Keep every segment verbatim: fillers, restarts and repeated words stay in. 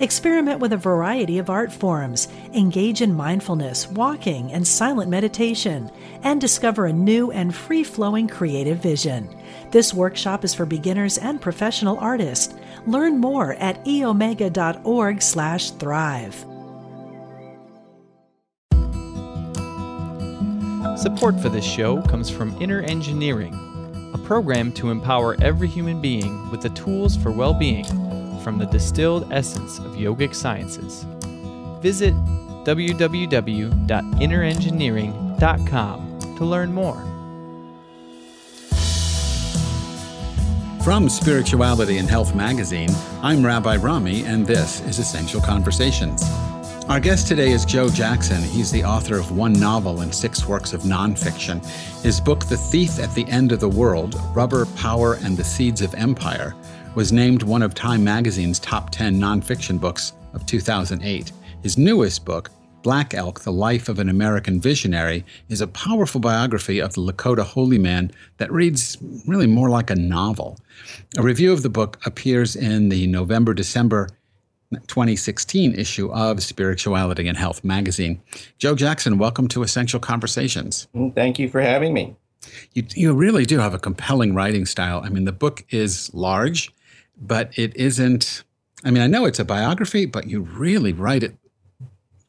Experiment with a variety of art forms, engage in mindfulness, walking, and silent meditation, and discover a new and free-flowing creative vision. This workshop is for beginners and professional artists. Learn more at e omega dot org slash thrive. Support for this show comes from Inner Engineering, a program to empower every human being with the tools for well-being from the distilled essence of yogic sciences. Visit w w w dot inner engineering dot com to learn more. From Spirituality and Health Magazine, I'm Rabbi Rami, and this is Essential Conversations. Our guest today is Joe Jackson. He's the author of one novel and six works of nonfiction. His book, The Thief at the End of the World, Rubber, Power, and the Seeds of Empire, was named one of Time Magazine's top ten nonfiction books of two thousand eight. His newest book, Black Elk, The Life of an American Visionary, is a powerful biography of the Lakota holy man that reads really more like a novel. A review of the book appears in the November December twenty sixteen issue of Spirituality and Health magazine. Joe Jackson, welcome to Essential Conversations. Thank you for having me. You, you really do have a compelling writing style. I mean, the book is large, but it isn't, I mean, I know it's a biography, but you really write it.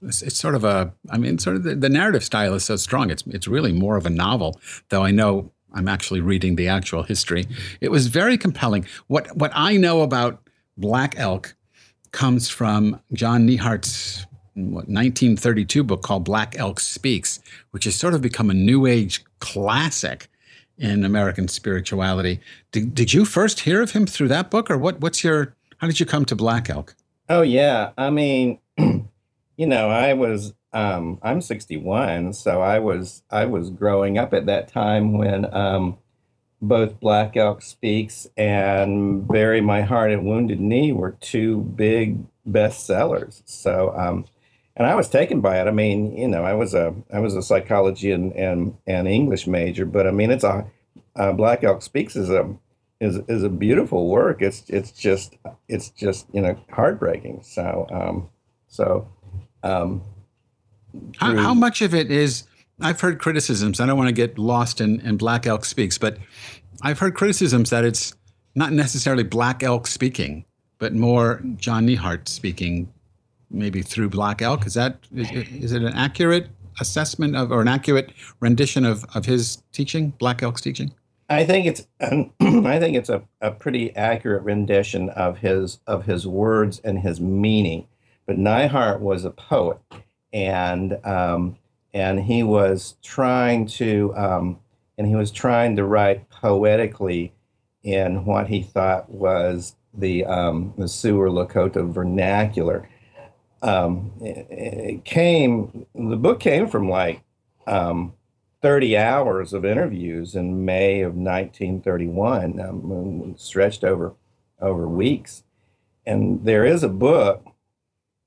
It's, it's sort of a, I mean, sort of the, the narrative style is so strong. It's it's really more of a novel, though I know I'm actually reading the actual history. It was very compelling. What what I know about Black Elk comes from John Neihardt's what, nineteen thirty-two book called Black Elk Speaks, which has sort of become a new age classic in American spirituality. Did, did you first hear of him through that book, or what? What's your? How did you come to Black Elk? Oh yeah, I mean, you know, I was um, I'm sixty-one, so I was I was growing up at that time when um, both Black Elk Speaks and Bury My Heart at Wounded Knee were two big bestsellers. So, um, and I was taken by it. I mean, you know, I was a I was a psychology and and, and English major, but I mean, it's a Uh, Black Elk Speaks is a is is a beautiful work. It's it's just it's just you know heartbreaking. So um, so um, how, how much of it is? I've heard criticisms. I don't want to get lost in, in Black Elk Speaks, but I've heard criticisms that it's not necessarily Black Elk speaking, but more John Neihardt speaking, maybe through Black Elk. Is that is it an accurate assessment of or an accurate rendition of of his teaching, Black Elk's teaching? I think it's um, I think it's a, a pretty accurate rendition of his of his words and his meaning. But Neihardt was a poet, and um, and he was trying to um, and he was trying to write poetically in what he thought was the um, the Sioux or Lakota vernacular. Um, it, it came the book came from like. Um, thirty hours of interviews in May of nineteen thirty-one, um, stretched over over weeks, and there is a book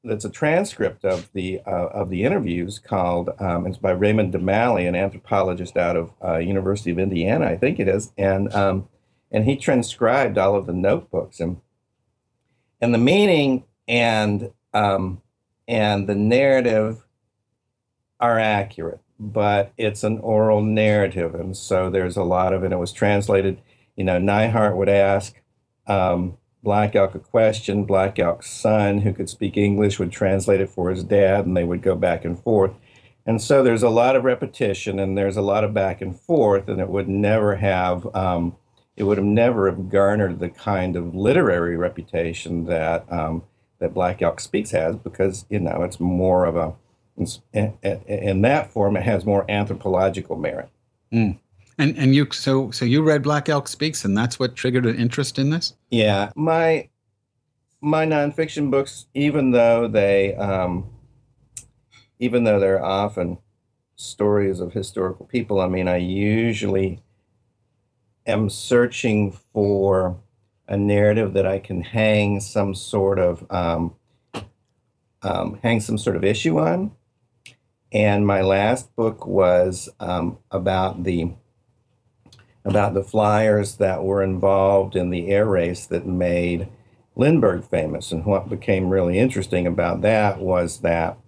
that's a transcript of the uh, of the interviews called um, it's by Raymond DeMalley, an anthropologist out of uh, University of Indiana, I think it is, and um, and he transcribed all of the notebooks and and the meaning and um, and the narrative are accurate. But it's an oral narrative, and so there's a lot of, and it was translated, you know, Neihardt would ask um, Black Elk a question, Black Elk's son, who could speak English, would translate it for his dad, and they would go back and forth. And so there's a lot of repetition, and there's a lot of back and forth, and it would never have, um, it would have never have garnered the kind of literary reputation that um, that Black Elk Speaks has, because, you know, it's more of a, in that form, it has more anthropological merit. Mm. And and you so so you read Black Elk Speaks, and that's what triggered an interest in this? Yeah, my my nonfiction books, even though they um, even though they're often stories of historical people, I mean, I usually am searching for a narrative that I can hang some sort of um, um, hang some sort of issue on. And my last book was um, about the about the flyers that were involved in the air race that made Lindbergh famous. And what became really interesting about that was that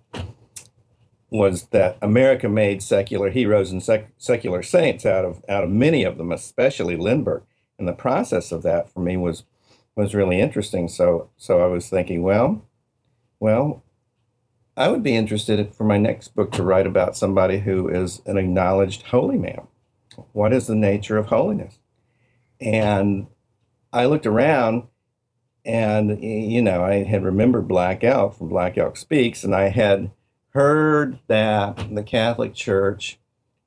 was that America made secular heroes and sec- secular saints out of out of many of them, especially Lindbergh. And the process of that for me was was really interesting. So so I was thinking, well, well, I would be interested for my next book to write about somebody who is an acknowledged holy man. What is the nature of holiness? And I looked around, and, you know, I had remembered Black Elk from Black Elk Speaks, and I had heard that the Catholic Church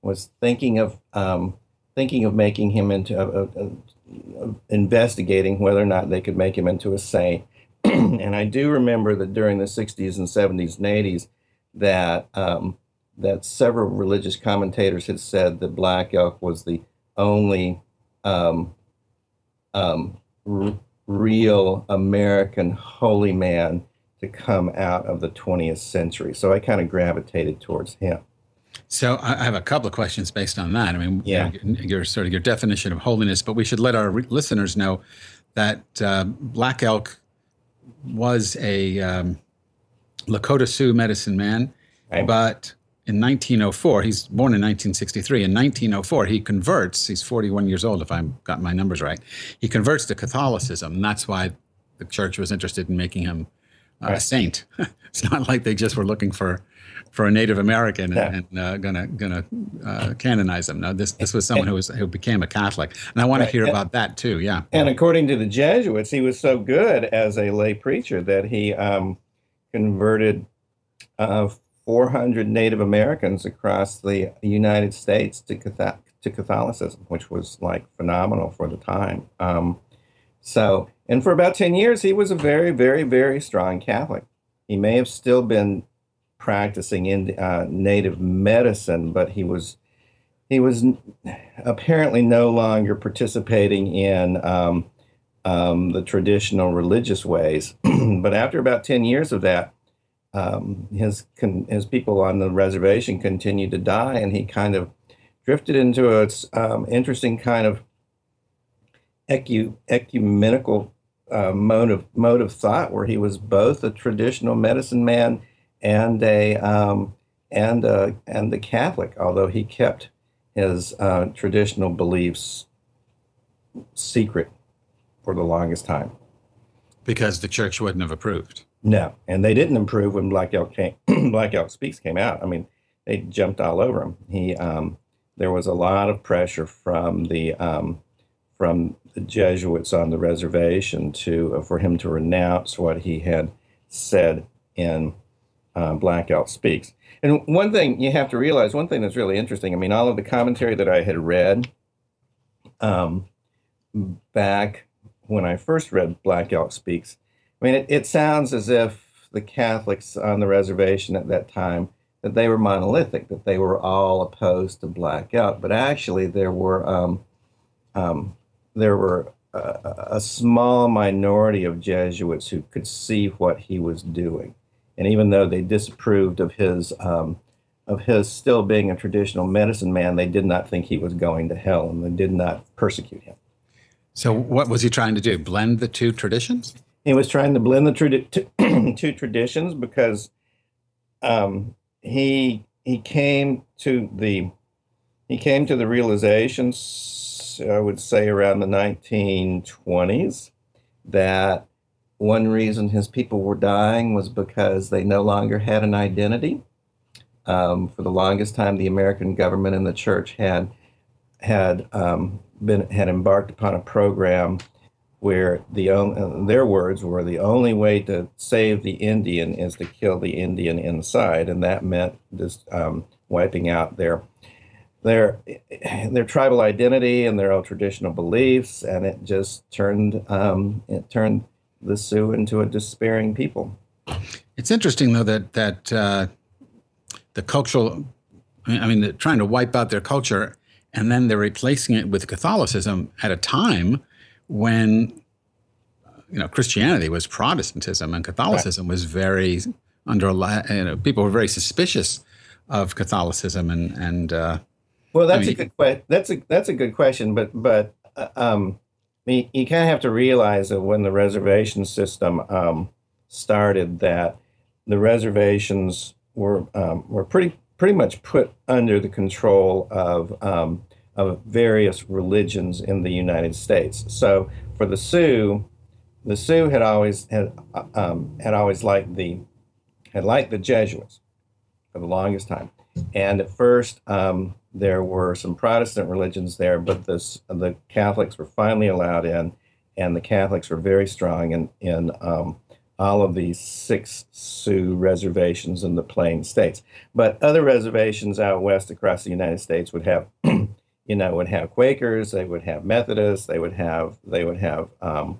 was thinking of um, thinking of making him into a, a, a, investigating whether or not they could make him into a saint. And I do remember that during the sixties and seventies and eighties that um, that several religious commentators had said that Black Elk was the only um, um, r- real American holy man to come out of the twentieth century. So I kind of gravitated towards him. So I have a couple of questions based on that. I mean, yeah. your sort of your definition of holiness, but we should let our re- listeners know that uh, Black Elk was a um, Lakota Sioux medicine man, right. But in nineteen oh four, he's born in nineteen sixty-three. In nineteen oh four, he converts. He's forty-one years old, if I've got my numbers right. He converts to Catholicism. And that's why the church was interested in making him uh, right. a saint. It's not like they just were looking for, for a Native American yeah. and, and uh, gonna gonna uh, canonize him. No, this this was someone and, who was who became a Catholic, and I want right. to hear and, about that too. Yeah. And according to the Jesuits, he was so good as a lay preacher that he um, converted Uh, four hundred Native Americans across the United States to Catholic, to Catholicism, which was like phenomenal for the time. Um, so, and for about ten years, he was a very, very, very strong Catholic. He may have still been practicing in uh, Native medicine, but he was he was apparently no longer participating in um, um, the traditional religious ways. But after about ten years of that, Um, his con- his people on the reservation continued to die, and he kind of drifted into a um, interesting kind of ecu- ecumenical uh, mode of mode of thought, where he was both a traditional medicine man and a um, and a, and a Catholic, although he kept his uh, traditional beliefs secret for the longest time because the church wouldn't have approved. No, and they didn't improve when Black Elk came, Black Elk Speaks came out. I mean, they jumped all over him. He, um, there was a lot of pressure from the um, from the Jesuits on the reservation to uh, for him to renounce what he had said in uh, Black Elk Speaks. And one thing you have to realize, one thing that's really interesting. I mean, all of the commentary that I had read um, back when I first read Black Elk Speaks. I mean, it, it sounds as if the Catholics on the reservation at that time, that they were monolithic, that they were all opposed to Black Elk. But actually, there were um, um, there were a, a small minority of Jesuits who could see what he was doing. And even though they disapproved of his um, of his still being a traditional medicine man, they did not think he was going to hell, and they did not persecute him. So what was he trying to do, blend the two traditions? He was trying to blend the tradi- two traditions because um, he he came to the he came to the realization, I would say around the nineteen twenties, that one reason his people were dying was because they no longer had an identity. Um, for the longest time, the American government and the church had had um, been had embarked upon a program where the uh, their words were the only way to save the Indian is to kill the Indian inside, and that meant just um, wiping out their their their tribal identity and their old traditional beliefs, and it just turned um, it turned the Sioux into a despairing people. It's interesting though that that uh, the cultural, I mean, I mean the, trying to wipe out their culture And then they're replacing it with Catholicism at a time when, you know, Christianity was Protestantism and Catholicism right. was very under, you know, people were very suspicious of Catholicism and, and, uh, well, that's I mean, a good question. That's a, that's a good question, but, but, um, you, you kind of have to realize that when the reservation system, um, started, that the reservations were, um, were pretty, pretty much put under the control of, um, of various religions in the United States. So for the Sioux, the Sioux had always had, um, had always liked the, had liked the Jesuits for the longest time. And at first, um, there were some Protestant religions there, but this, the Catholics were finally allowed in, and the Catholics were very strong in, in, um, all of these six Sioux reservations in the Plain States. But other reservations out west across the United States would have, you know, would have Quakers, they would have Methodists, they would have, they would have um,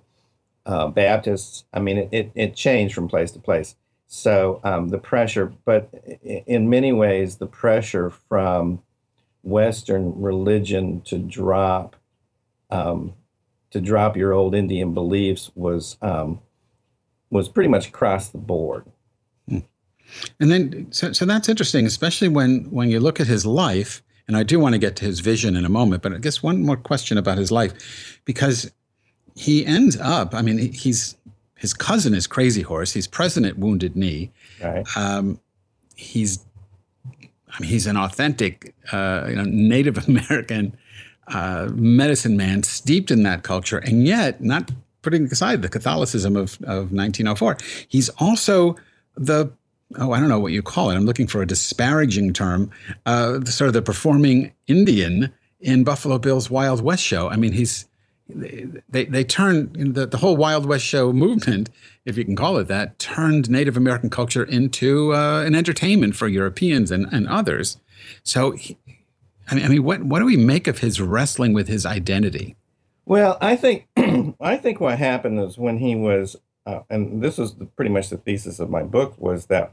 uh, Baptists. I mean, it, it, it changed from place to place. So um, the pressure, but in many ways, the pressure from Western religion to drop, um, to drop your old Indian beliefs was, um, was pretty much across the board. And then, so, so that's interesting, especially when, when you look at his life, and I do want to get to his vision in a moment, but I guess one more question about his life, because he ends up, I mean, he's, his cousin is Crazy Horse. He's president at Wounded Knee. Right. Um, he's, I mean, he's an authentic, uh, you know, Native American uh, medicine man steeped in that culture, and yet not putting aside the Catholicism of, of nineteen oh four. He's also the, oh, I don't know what you call it. I'm looking for a disparaging term, uh, sort of the performing Indian in Buffalo Bill's Wild West show. I mean, he's, they, they turn, the, the whole Wild West show movement, if you can call it that, turned Native American culture into uh, an entertainment for Europeans and, and others. So, he, I mean, I mean what, what do we make of his wrestling with his identity? Well, I think I think what happened is when he was, uh, and this is the, pretty much the thesis of my book, was that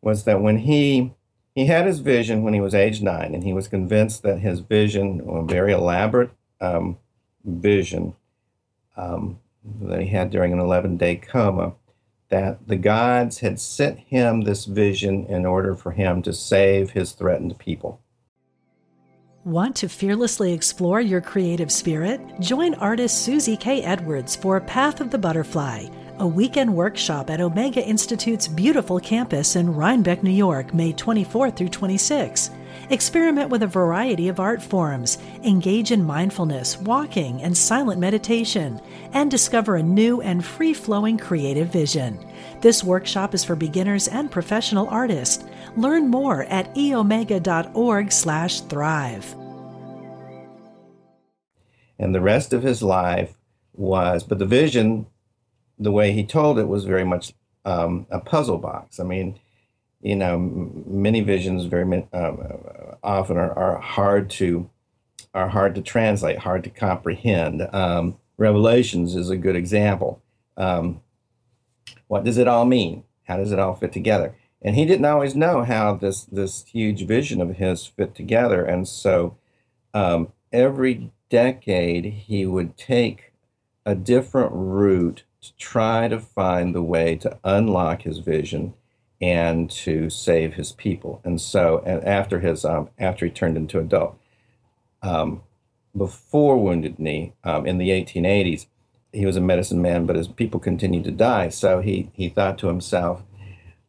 was that when he he had his vision when he was age nine, and he was convinced that his vision, a very elaborate um, vision um, that he had during an eleven-day coma, that the gods had sent him this vision in order for him to save his threatened people. Want to fearlessly explore your creative spirit? Join artist Susie K. Edwards for Path of the Butterfly, a weekend workshop at Omega Institute's beautiful campus in Rhinebeck, New York, May twenty-fourth through twenty-sixth. Experiment with a variety of art forms, engage in mindfulness, walking, and silent meditation, and discover a new and free-flowing creative vision. This workshop is for beginners and professional artists. Learn more at e omega dot org slash thrive. And the rest of his life was, but the vision, the way he told it, was very much um, a puzzle box. I mean, you know, many visions very um, often are, are hard to are hard to translate, hard to comprehend. Um, Revelations is a good example. Um, what does it all mean? How does it all fit together? And he didn't always know how this this huge vision of his fit together. And so um, every decade he would take a different route to try to find the way to unlock his vision and to save his people. And so, and after his, um, after he turned into adult, um, before Wounded Knee, um, in the eighteen eighties, he was a medicine man, but his people continued to die. So he, he thought to himself,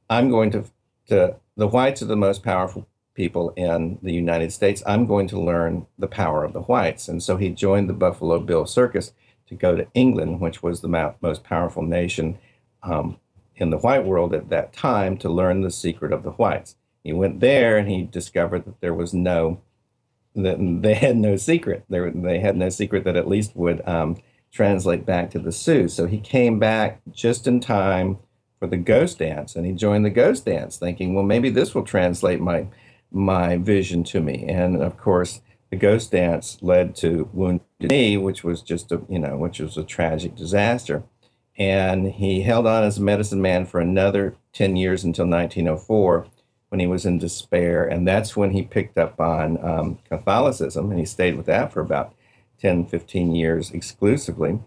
I'm going to, to, the whites are the most powerful people in the United States. I'm going to learn the power of the whites. And so he joined the Buffalo Bill Circus to go to England, which was the most powerful nation, um, in the white world at that time, to learn the secret of the whites. He went there and he discovered that there was no, that they had no secret. They, they had no secret that at least would um, translate back to the Sioux. So he came back just in time for the ghost dance, and he joined the ghost dance thinking, well, maybe this will translate my, my vision to me. And of course, the ghost dance led to Wounded Knee, which was just a, you know, which was a tragic disaster. And he held on as a medicine man for another ten years until nineteen oh four, when he was in despair. And that's when he picked up on um, Catholicism, and he stayed with that for about ten, fifteen years exclusively.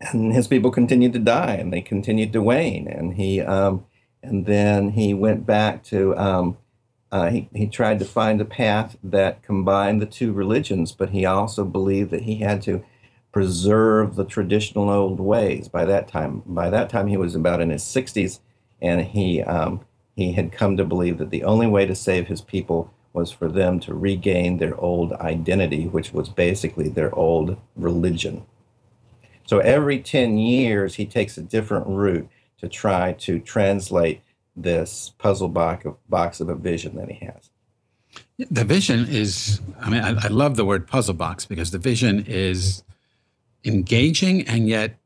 And his people continued to die, and they continued to wane. And he, um, and then he went back to, um, uh, he, he tried to find a path that combined the two religions, but he also believed that he had to preserve the traditional old ways. By that time, by that time he was about in his sixties, and he, um, he had come to believe that the only way to save his people was for them to regain their old identity, which was basically their old religion. So every ten years, he takes a different route to try to translate this puzzle box of, box of a vision that he has. The vision is, I mean, I, I love the word puzzle box, because the vision is engaging and yet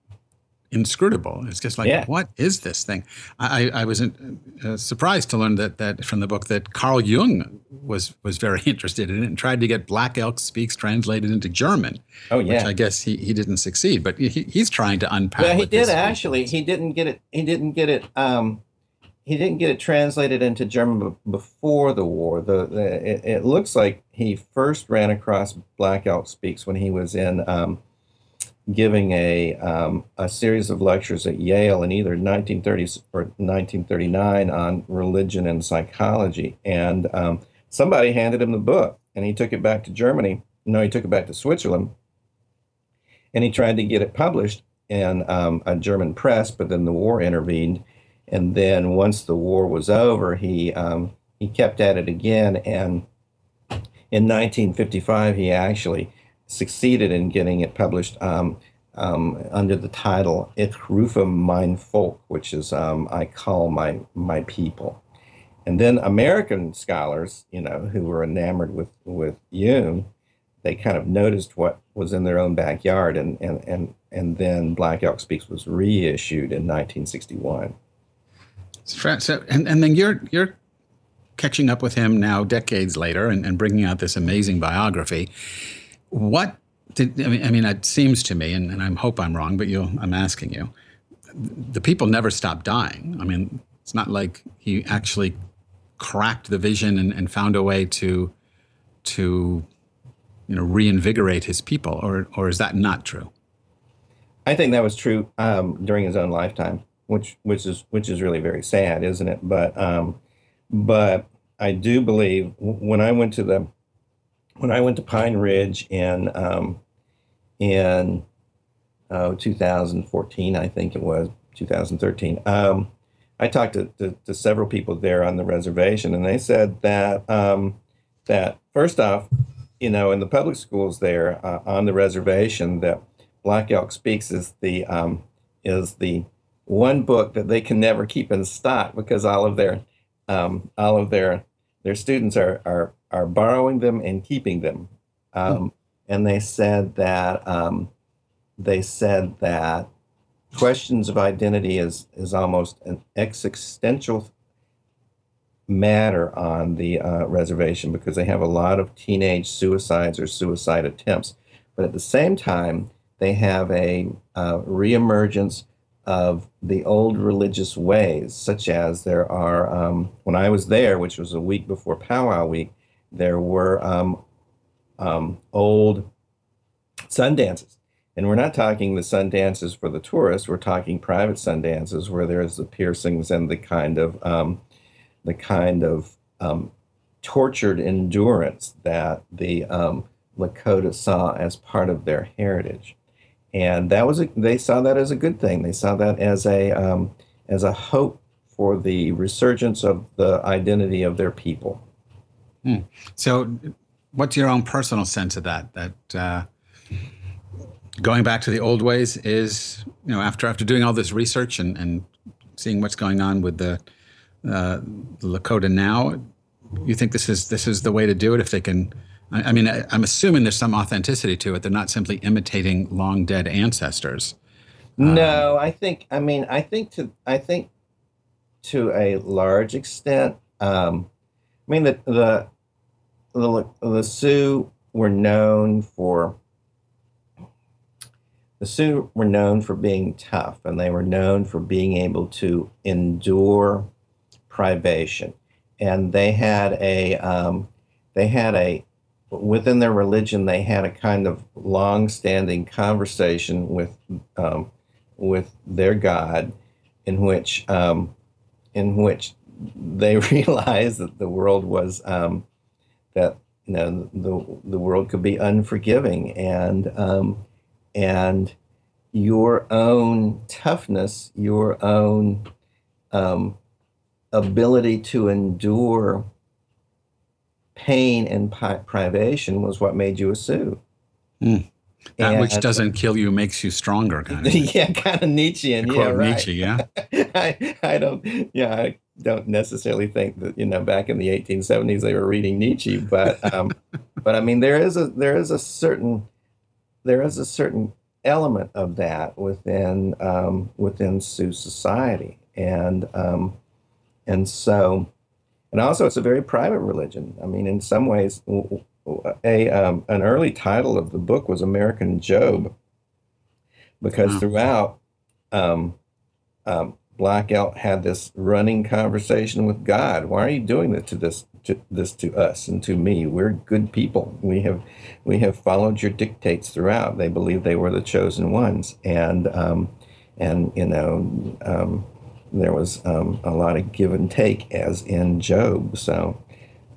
inscrutable. It's just like, yeah. What is this thing? I, I was in, uh, surprised to learn that that from the book that Carl Jung was was very interested in it and tried to get Black Elk Speaks translated into German. Oh yeah, which I guess he, he didn't succeed, but he, he's trying to unpack. Well, he did actually. He didn't get it. He didn't get it. Um, he didn't get it translated into German before the war. The, the it, it looks like he first ran across Black Elk Speaks when he was in. Um, giving a, um, a series of lectures at Yale in either nineteen thirties or nineteen thirty-nine on religion and psychology. And um, somebody handed him the book, and he took it back to Germany. No, he took it back to Switzerland, and he tried to get it published in um, a German press, but then the war intervened. And then once the war was over, he, um, he kept at it again. And in nineteen fifty-five, he actually succeeded in getting it published um, um, under the title Ich Rufe Mein Volk, which is um, I call my my people. And then American scholars, you know, who were enamored with with Jung, they kind of noticed what was in their own backyard, and and and and then Black Elk Speaks was reissued in nineteen sixty-one. So, and and then you're you're catching up with him now, decades later, and, and bringing out this amazing biography. What did, I mean, I mean, it seems to me, and, and I hope I'm wrong, but you, I'm asking you, the people never stopped dying. I mean, it's not like he actually cracked the vision and, and found a way to, to, you know, reinvigorate his people, or, or is that not true? I think that was true um, during his own lifetime, which, which is, which is really very sad, isn't it? But, um, but I do believe when I went to the, When I went to Pine Ridge in um, in oh, two thousand fourteen, I think it was, two thousand thirteen, um, I talked to, to, to several people there on the reservation, and they said that, um, that first off, you know, in the public schools there uh, on the reservation, that Black Elk Speaks is the, um, is the one book that they can never keep in stock, because all of their, um, all of their, their students are, are are borrowing them and keeping them. Um, and they said that, um, they said that questions of identity is, is almost an existential matter on the uh, reservation, because they have a lot of teenage suicides or suicide attempts. But at the same time, they have a uh, reemergence of the old religious ways, such as there are, um, when I was there, which was a week before Pow Wow week, there were um, um, old sun dances. And we're not talking the sun dances for the tourists, we're talking private sun dances where there's the piercings and the kind of, um, the kind of um, tortured endurance that the um, Lakota saw as part of their heritage. And that was a, they saw that as a good thing. They saw that as a, um, as a hope for the resurgence of the identity of their people. Hmm. So what's your own personal sense of that, that uh, going back to the old ways is, you know, after after doing all this research and, and seeing what's going on with the uh, Lakota now, you think this is this is the way to do it if they can? I, I mean, I, I'm assuming there's some authenticity to it. They're not simply imitating long dead ancestors. No, um, I think, I mean, I think to, I think to a large extent, um, I mean, the, the, the, the Sioux were known for, the Sioux were known for being tough, and they were known for being able to endure privation. and they had a um, they had a within their religion they had a kind of long-standing conversation with um, with their God, in which um, in which they realized that the world was um, that you know the the world could be unforgiving, and um, and your own toughness, your own um, ability to endure pain and pi- privation was what made you a Sioux. Mm. That and, which doesn't kill you makes you stronger, kind of. Yeah, kind of Nietzschean. To yeah, quote right. Nietzsche. Yeah. I, I don't. Yeah, I don't necessarily think that you know back in the eighteen seventies they were reading Nietzsche, but um, but I mean there is a there is a certain there is a certain element of that within um, within Sioux society, and um, and so, and also it's a very private religion. I mean, in some ways, a um, an early title of the book was American Job, because throughout um, um, Black Elk had this running conversation with God. Why are you doing this to this to this to us and to me? We're good people. We have we have followed your dictates throughout. They believed they were the chosen ones, and um, and you know um, there was um, a lot of give and take, as in Job. So.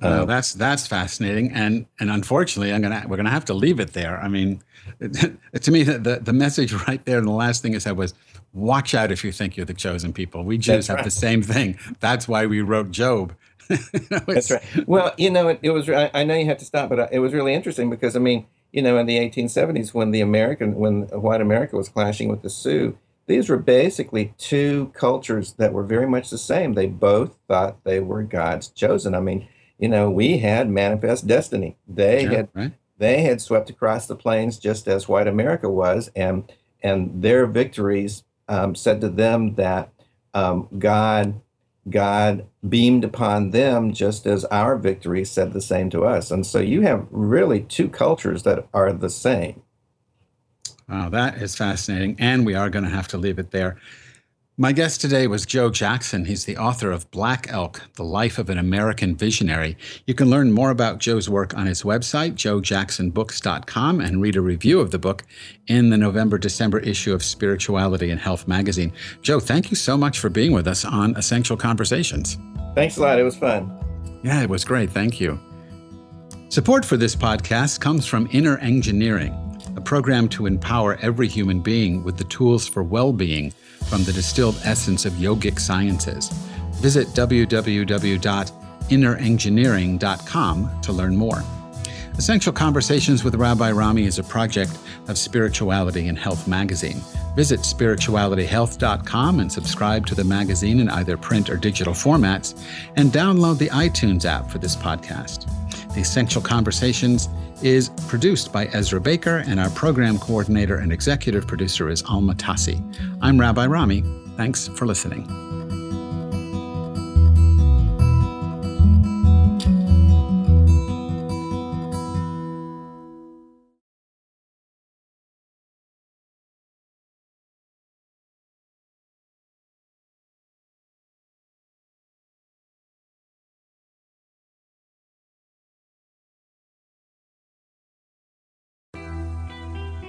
Uh, no, that's that's fascinating, and and unfortunately, I'm gonna we're gonna have to leave it there. I mean, it, to me, the the message right there, and the last thing I said was, watch out if you think you're the chosen people. We Jews have right. the same thing. That's why we wrote Job. you know, that's right. Well, you know, it, it was. I, I know you had to stop, but it was really interesting because I mean, you know, in the eighteen seventies, when the American, when white America was clashing with the Sioux, these were basically two cultures that were very much the same. They both thought they were God's chosen. I mean. You know, we had manifest destiny. They yeah, had right. they had swept across the plains just as white America was, and and their victories um, said to them that um, God God beamed upon them just as our victories said the same to us. And so you have really two cultures that are the same. Wow, that is fascinating, and we are going to have to leave it there. My guest today was Joe Jackson. He's the author of Black Elk, The Life of an American Visionary. You can learn more about Joe's work on his website, joe jackson books dot com, and read a review of the book in the November December issue of Spirituality and Health Magazine. Joe, thank you so much for being with us on Essential Conversations. Thanks a lot. It was fun. Yeah, it was great. Thank you. Support for this podcast comes from Inner Engineering, a program to empower every human being with the tools for well-being from the distilled essence of yogic sciences. Visit w w w dot inner engineering dot com to learn more. Essential Conversations with Rabbi Rami is a project of Spirituality and Health magazine. Visit spirituality health dot com and subscribe to the magazine in either print or digital formats, and download the iTunes app for this podcast. The Essential Conversations is produced by Ezra Baker, and our program coordinator and executive producer is Alma Tassi. I'm Rabbi Rami. Thanks for listening.